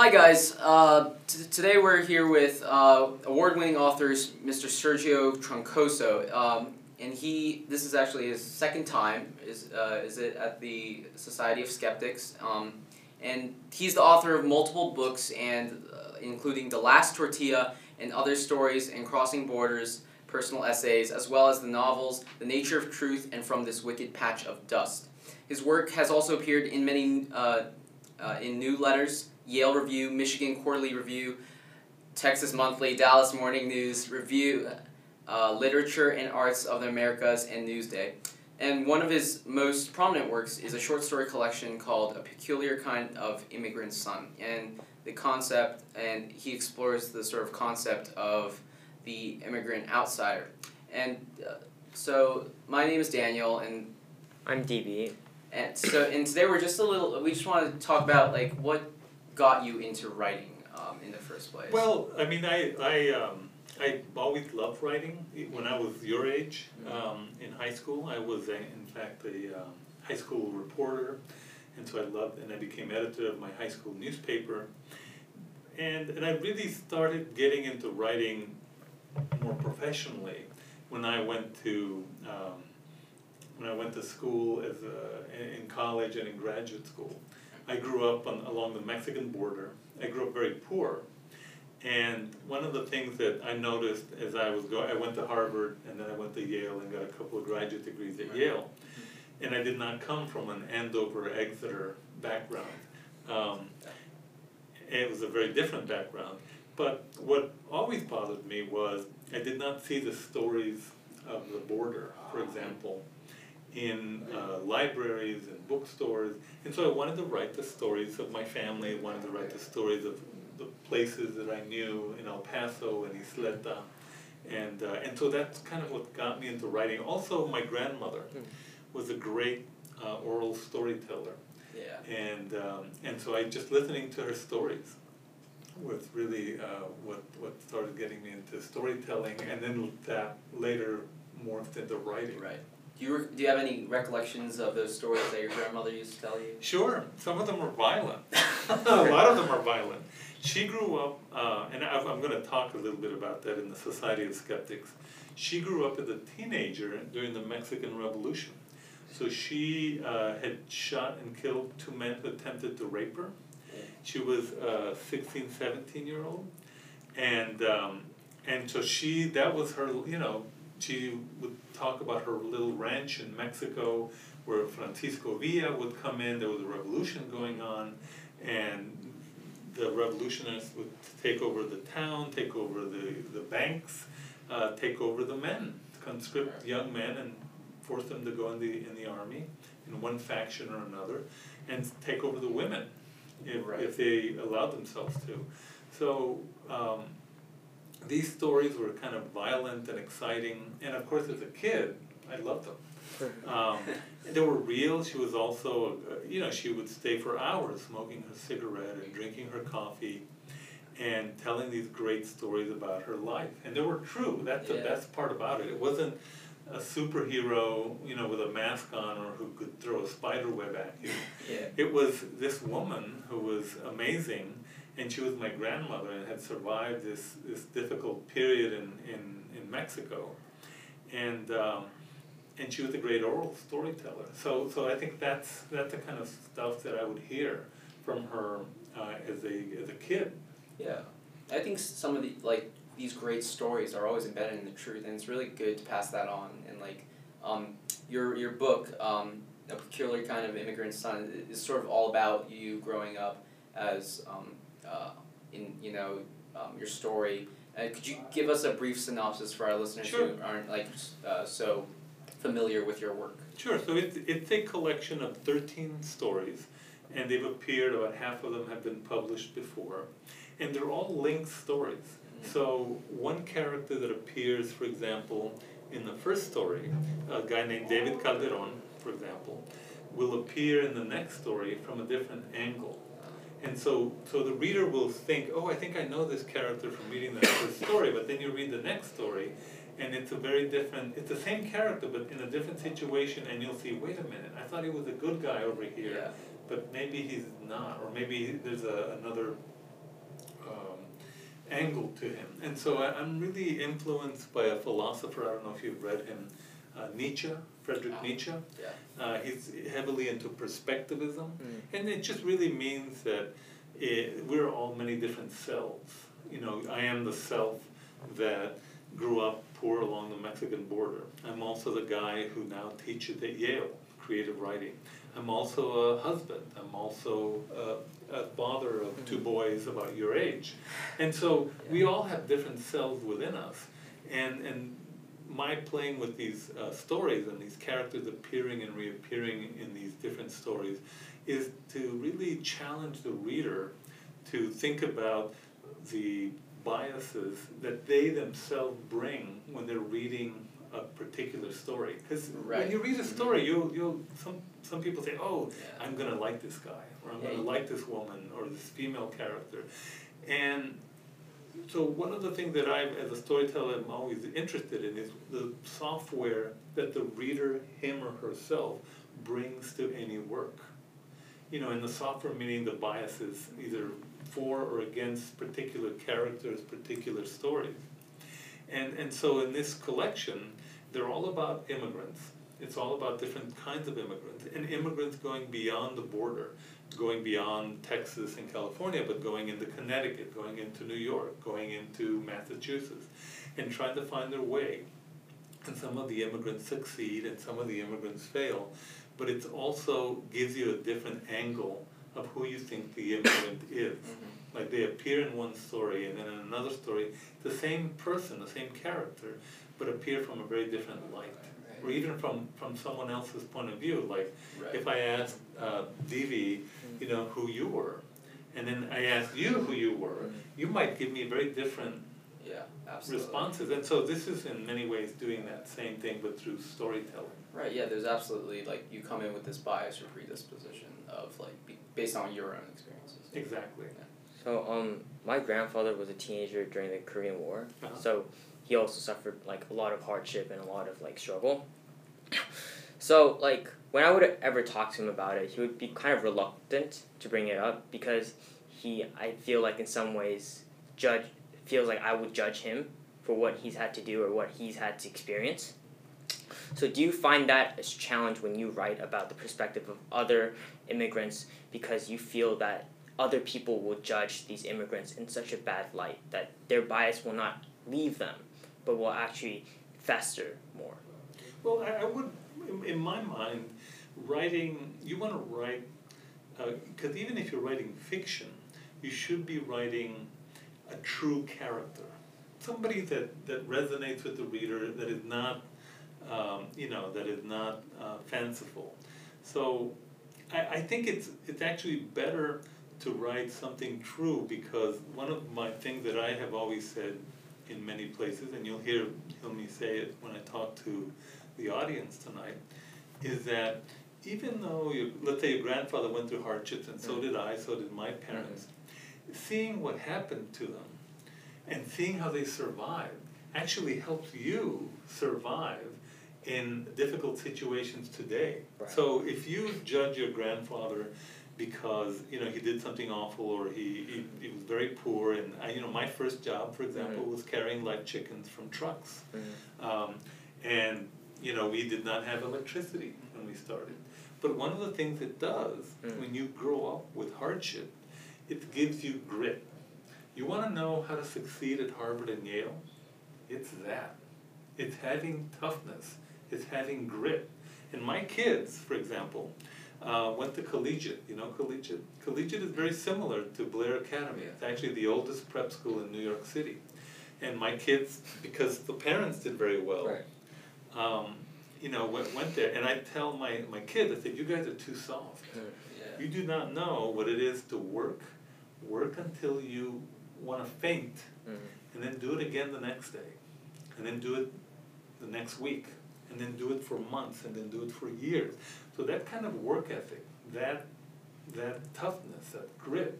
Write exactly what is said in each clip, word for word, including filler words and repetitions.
Hi guys, uh, t today we're here with uh, award-winning authors Mister Sergio Troncoso, um, and he, this is actually his second time, is, uh, is it at the Society of Skeptics, um, and he's the author of multiple books, and uh, including The Last Tortilla and Other Stories, and Crossing Borders, personal essays, as well as the novels The Nature of Truth and From This Wicked Patch of Dust. His work has also appeared in many, uh, uh, in New Letters, Yale Review, Michigan Quarterly Review, Texas Monthly, Dallas Morning News Review, uh, Literature and Arts of the Americas, and Newsday. And one of his most prominent works is a short story collection called A Peculiar Kind of Immigrant Son. And the concept, and he explores the sort of concept of the immigrant outsider. And uh, so my name is Daniel, and I'm D B. And so, and today we're just a little, we just want to talk about like what got you into writing um, in the first place? Well, I mean, I I um, I always loved writing. When I was your age, um, in high school, I was a, in fact a um, high school reporter, and so I loved, and I became editor of my high school newspaper, and and I really started getting into writing more professionally when I went to um, when I went to school as a, in college and in graduate school. I grew up on, along the Mexican border. I grew up very poor, and one of the things that I noticed as I was going, I went to Harvard, and then I went to Yale and got a couple of graduate degrees at Yale, and I did not come from an Andover-Exeter background. Um, it was a very different background, but what always bothered me was I did not see the stories of the border, for example, in uh, libraries and bookstores, and so I wanted to write the stories of my family. I wanted to write the stories of the places that I knew in El Paso and Isleta, and uh, and so that's kind of what got me into writing. Also, my grandmother was a great uh, oral storyteller, yeah. and um, and so I just listening to her stories was really uh, what what started getting me into storytelling, and then that later morphed into writing. Right. Do you, do you have any recollections of those stories that your grandmother used to tell you? Sure. Some of them were violent. A lot of them are violent. She grew up, uh, and I've, I'm going to talk a little bit about that in the Society of Skeptics. She grew up as a teenager during the Mexican Revolution. So she uh, had shot and killed two men who attempted to rape her. She was a sixteen, seventeen-year-old. And, um, and so she, that was her, you know, she would talk about her little ranch in Mexico where Francisco Villa would come in. There was a revolution going on, and the revolutionists would take over the town, take over the, the banks, uh, take over the men, conscript young men and force them to go in the, in the army in one faction or another, and take over the women if, right. if they allowed themselves to. So, um, these stories were kind of violent and exciting, and of course, as a kid, I loved them. Um, they were real. She was also, you know, she would stay for hours smoking her cigarette and drinking her coffee and telling these great stories about her life. And they were true. That's yeah. the best part about it. It wasn't a superhero, you know, with a mask on or who could throw a spider web at you. Yeah. It was this woman who was amazing. And she was my grandmother and had survived this, this difficult period in, in, in Mexico. And, um, and she was a great oral storyteller. So, so I think that's, that's the kind of stuff that I would hear from her uh, as, a, as a kid. Yeah. I think some of the, like, these great stories are always embedded in the truth, and it's really good to pass that on. And like um, your, your book, um, A Peculiar Kind of Immigrant Son, is sort of all about you growing up as... Um, Uh, in you know um, your story. Uh, could you give us a brief synopsis for our listeners sure. who aren't like uh, so familiar with your work? Sure. So it's it's a collection of thirteen stories, and they've appeared. About half of them have been published before, and they're all linked stories. Mm-hmm. So one character that appears, for example, in the first story, a guy named David Calderon, for example, will appear in the next story from a different angle. And so, so the reader will think, oh, I think I know this character from reading that first story, but then you read the next story, and it's a very different, it's the same character, but in a different situation, and you'll see, wait a minute, I thought he was a good guy over here, yeah. but maybe he's not, or maybe there's a, another um, angle to him. And so I, I'm really influenced by a philosopher, I don't know if you've read him, uh, Nietzsche, Frederick ah, Nietzsche. Yeah. Uh, he's heavily into perspectivism, mm. and it just really means that it, we're all many different selves. You know, I am the self that grew up poor along the Mexican border. I'm also the guy who now teaches at Yale creative writing. I'm also a husband. I'm also a, a father of two boys about your age. And so yeah. we all have different selves within us. And, and my playing with these uh, stories and these characters appearing and reappearing in these different stories is to really challenge the reader to think about the biases that they themselves bring when they're reading a particular story. Because right. when you read a story, you'll, you'll, some, some people say, oh, yeah. I'm going to like this guy, or I'm yeah. going to like this woman, or this female character. And so one of the things that I, as a storyteller, am always interested in is the software that the reader, him or herself, brings to any work. You know, and the software meaning the biases, either for or against particular characters, particular stories. And, and so in this collection, they're all about immigrants. It's all about different kinds of immigrants, and immigrants going beyond the border, going beyond Texas and California, but going into Connecticut, going into New York, going into Massachusetts, and trying to find their way. And some of the immigrants succeed, and some of the immigrants fail, but it also gives you a different angle of who you think the immigrant is. Mm-hmm. Like they appear in one story and then in another story, the same person, the same character, but appear from a very different light. Right. Or even from, from someone else's point of view. Like right. if I asked uh, Divi, mm-hmm. you know, who you were, and then I asked you who you were, mm-hmm. you might give me very different yeah, responses. And so this is in many ways doing that same thing, but through storytelling. Right, yeah, there's absolutely, like, you come in with this bias or predisposition of, like, be based on your own experiences. Exactly. Yeah. So, um, my grandfather was a teenager during the Korean War, uh-huh. so he also suffered, like, a lot of hardship and a lot of, like, struggle. So, like, when I would ever talk to him about it, he would be kind of reluctant to bring it up because he, I feel like in some ways, judge feels like I would judge him for what he's had to do or what he's had to experience. So do you find that as a challenge when you write about the perspective of other immigrants because you feel that other people will judge these immigrants in such a bad light that their bias will not leave them but will actually fester more? Well, I, I would, in my mind, writing, you want to write, because uh, even if you're writing fiction, you should be writing a true character, somebody that, that resonates with the reader, that is not Um, you know, that is not uh, fanciful. So I, I think it's it's actually better to write something true, because one of my things that I have always said in many places, and you'll hear, hear me say it when I talk to the audience tonight, is that even though, you, let's say your grandfather went through hardships, and so mm-hmm. did I, so did my parents, mm-hmm. seeing what happened to them and seeing how they survived actually helps you survive in difficult situations today. Right. So if you judge your grandfather because, you know, he did something awful or he, he, he was very poor, and I, you know, my first job, for example, mm-hmm. was carrying live chickens from trucks. Mm-hmm. Um, and, you know, we did not have electricity when we started. But one of the things it does mm-hmm. when you grow up with hardship, it gives you grit. You want to know how to succeed at Harvard and Yale? It's that. It's having toughness. It's having grit. And my kids, for example, uh, went to Collegiate. You know Collegiate? Collegiate is very similar to Blair Academy. It's actually the oldest prep school in New York City. And my kids, because the parents did very well, right. um, you know, went, went there. And I tell my, my kids, I said, you guys are too soft. Yeah. You do not know what it is to work. Work until you want to faint, mm-hmm. and then do it again the next day, and then do it the next week, and then do it for months, and then do it for years. So that kind of work ethic, that that toughness, that grit,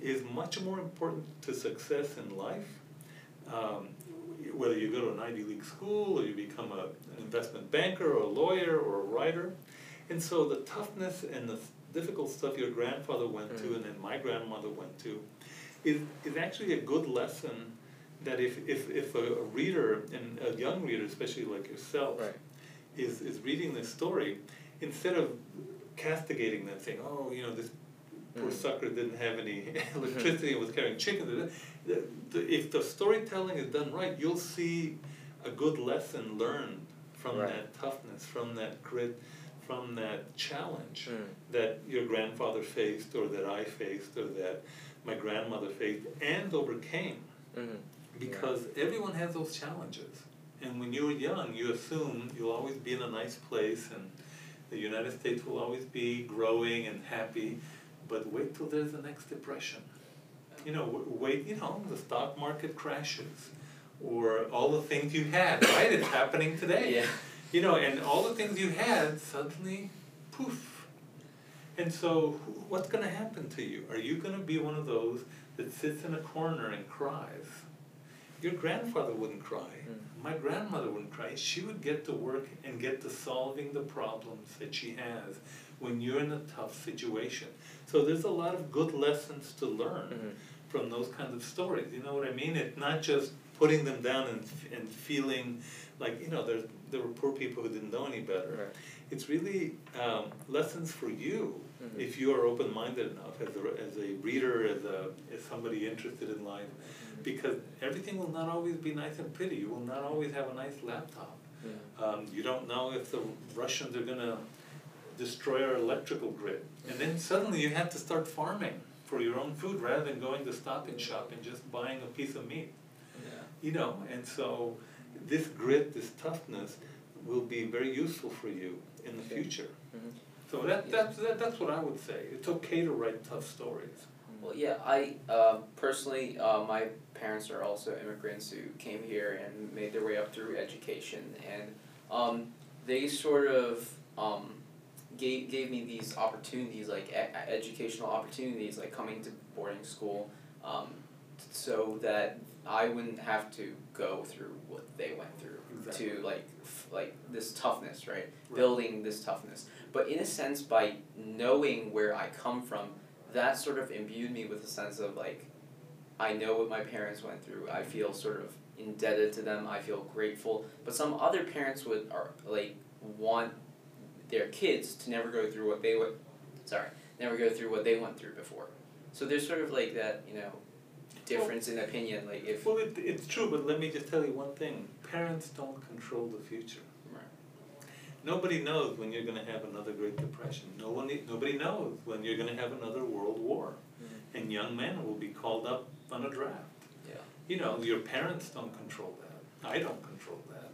is much more important to success in life, um, whether you go to an Ivy League school, or you become a, an investment banker, or a lawyer, or a writer. And so the toughness and the difficult stuff your grandfather went mm-hmm. to, and then my grandmother went to, is, is actually a good lesson that if, if, if a reader, and a young reader especially like yourself, right. is, is reading this story, instead of castigating them, saying, oh, you know, this poor mm. sucker didn't have any electricity and was carrying chickens. If the storytelling is done right, you'll see a good lesson learned from right. that toughness, from that grit, from that challenge mm. that your grandfather faced, or that I faced, or that my grandmother faced and overcame. Mm-hmm. Because yeah. everyone has those challenges. And when you're young, you assume you'll always be in a nice place and the United States will always be growing and happy. But wait till there's the next depression. You know, wait, you know, the stock market crashes. Or all the things you had, right? It's happening today. Yeah. You know, and all the things you had suddenly, poof. And so what's going to happen to you? Are you going to be one of those that sits in a corner and cries? Your grandfather wouldn't cry. Mm. My grandmother wouldn't cry. She would get to work and get to solving the problems that she has when you're in a tough situation. So there's a lot of good lessons to learn mm-hmm. from those kinds of stories. You know what I mean? It's not just putting them down and, and feeling like, you know, there, there were poor people who didn't know any better. Right. It's really um, lessons for you mm-hmm. if you are open-minded enough as a, as a reader, as, a, as somebody interested in life. Because everything will not always be nice and pretty. You will not always have a nice laptop. Yeah. Um, you don't know if the Russians are going to destroy our electrical grid. And then suddenly you have to start farming for your own food rather than going to Stop and Shop and just buying a piece of meat. Yeah. You know, and so this grit, this toughness, will be very useful for you in the future. Mm-hmm. So that, that, that, that's what I would say. It's okay to write tough stories. Well, yeah, I uh, personally, uh, my parents are also immigrants who came here and made their way up through education, and um, they sort of um, gave, gave me these opportunities, like e educational opportunities, like coming to boarding school, um, so that I wouldn't have to go through what they went through exactly. to like f like this toughness, right? right? Building this toughness. But in a sense, by knowing where I come from, that sort of imbued me with a sense of, like, I know what my parents went through. I feel sort of indebted to them. I feel grateful. But some other parents would, are, like, want their kids to never go through what they would, sorry, never go through what they went through before. So there's sort of, like, that, you know, difference well, in opinion. Like if Well, it, it's true, but let me just tell you one thing. Parents don't control the future. Nobody knows when you're going to have another Great Depression. No one, nobody knows when you're going to have another World War. Mm-hmm. And young men will be called up on a draft. Yeah. You know, your parents don't control that. I don't control that.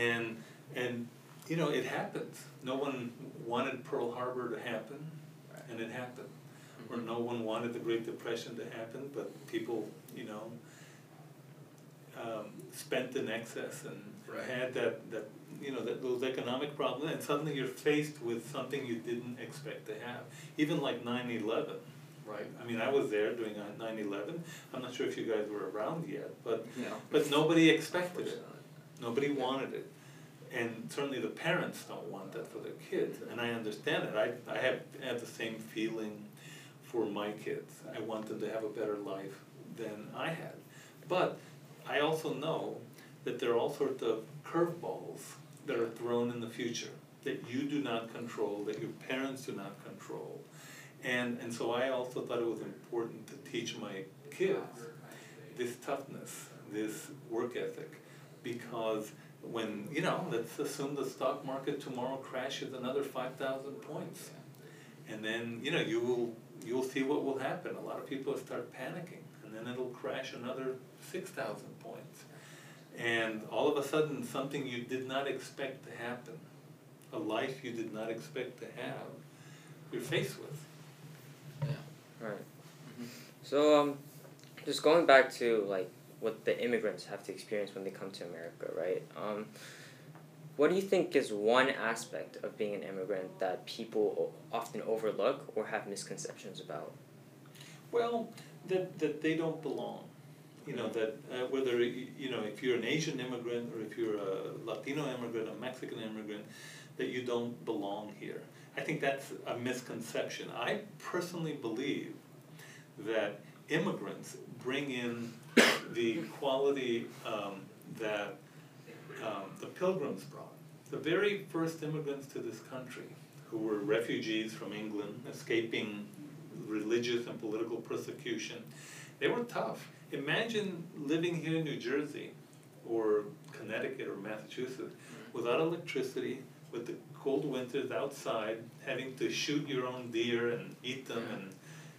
And, and you know, it happens. No one wanted Pearl Harbor to happen, right. and it happened. Mm-hmm. Or no one wanted the Great Depression to happen, but people, you know, um, spent in excess and right. had that... that you know, that, those economic problems, and suddenly you're faced with something you didn't expect to have. Even like nine eleven, right? I mean, I was there during nine eleven. I'm not sure if you guys were around yet, but no. but nobody expected it. Nobody wanted it. And certainly the parents don't want that for their kids, and I understand it. I, I have, have the same feeling for my kids. I want them to have a better life than I had. But I also know that there are all sorts of curveballs that are thrown in the future that you do not control, that your parents do not control. And, and so I also thought it was important to teach my kids this toughness, this work ethic, because when, you know, let's assume the stock market tomorrow crashes another five thousand points. And then, you know, you will, you'll see what will happen. A lot of people start panicking, and then it'll crash another six thousand points. And all of a sudden, something you did not expect to happen, a life you did not expect to have, you're faced with. Yeah. Right. Mm-hmm. So, um, just going back to like what the immigrants have to experience when they come to America, right? Um, what do you think is one aspect of being an immigrant that people often overlook or have misconceptions about? Well, that, that they don't belong. You know, that uh, whether, you know, if you're an Asian immigrant or if you're a Latino immigrant, a Mexican immigrant, that you don't belong here. I think that's a misconception. I personally believe that immigrants bring in the quality um, that um, the Pilgrims brought. The very first immigrants to this country, who were refugees from England, escaping religious and political persecution, they were tough. Imagine living here in New Jersey or Connecticut or Massachusetts without electricity, with the cold winters outside, having to shoot your own deer and eat them, and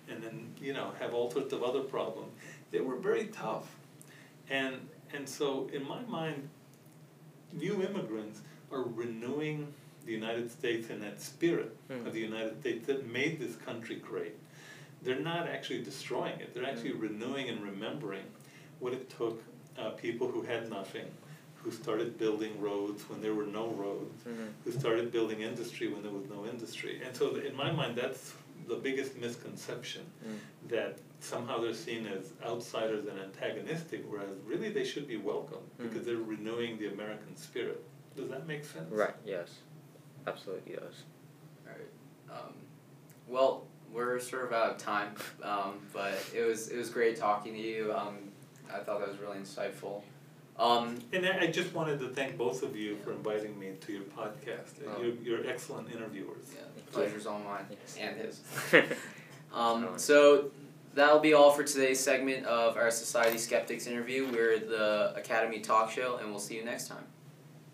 and then, you know, have all sorts of other problems. They were very tough. And and so in my mind, new immigrants are renewing the United States and that spirit mm. of the United States that made this country great. They're not actually destroying it. They're actually mm. renewing and remembering what it took uh, people who had nothing, who started building roads when there were no roads, mm-hmm. who started building industry when there was no industry. And so in my mind, that's the biggest misconception, mm. that somehow they're seen as outsiders and antagonistic, whereas really they should be welcome, mm. because they're renewing the American spirit. Does that make sense? Right, yes. Absolutely does. All right. Um, well, we're sort of out of time, um, but it was it was great talking to you. Um, I thought that was really insightful. Um, and I just wanted to thank both of you yeah. for inviting me to your podcast. Um, you're, you're excellent interviewers. Yeah, the pleasure's all mine yes. and his. um, so that'll be all for today's segment of our Society Skeptics interview. We're the Academy Talk Show, and we'll see you next time.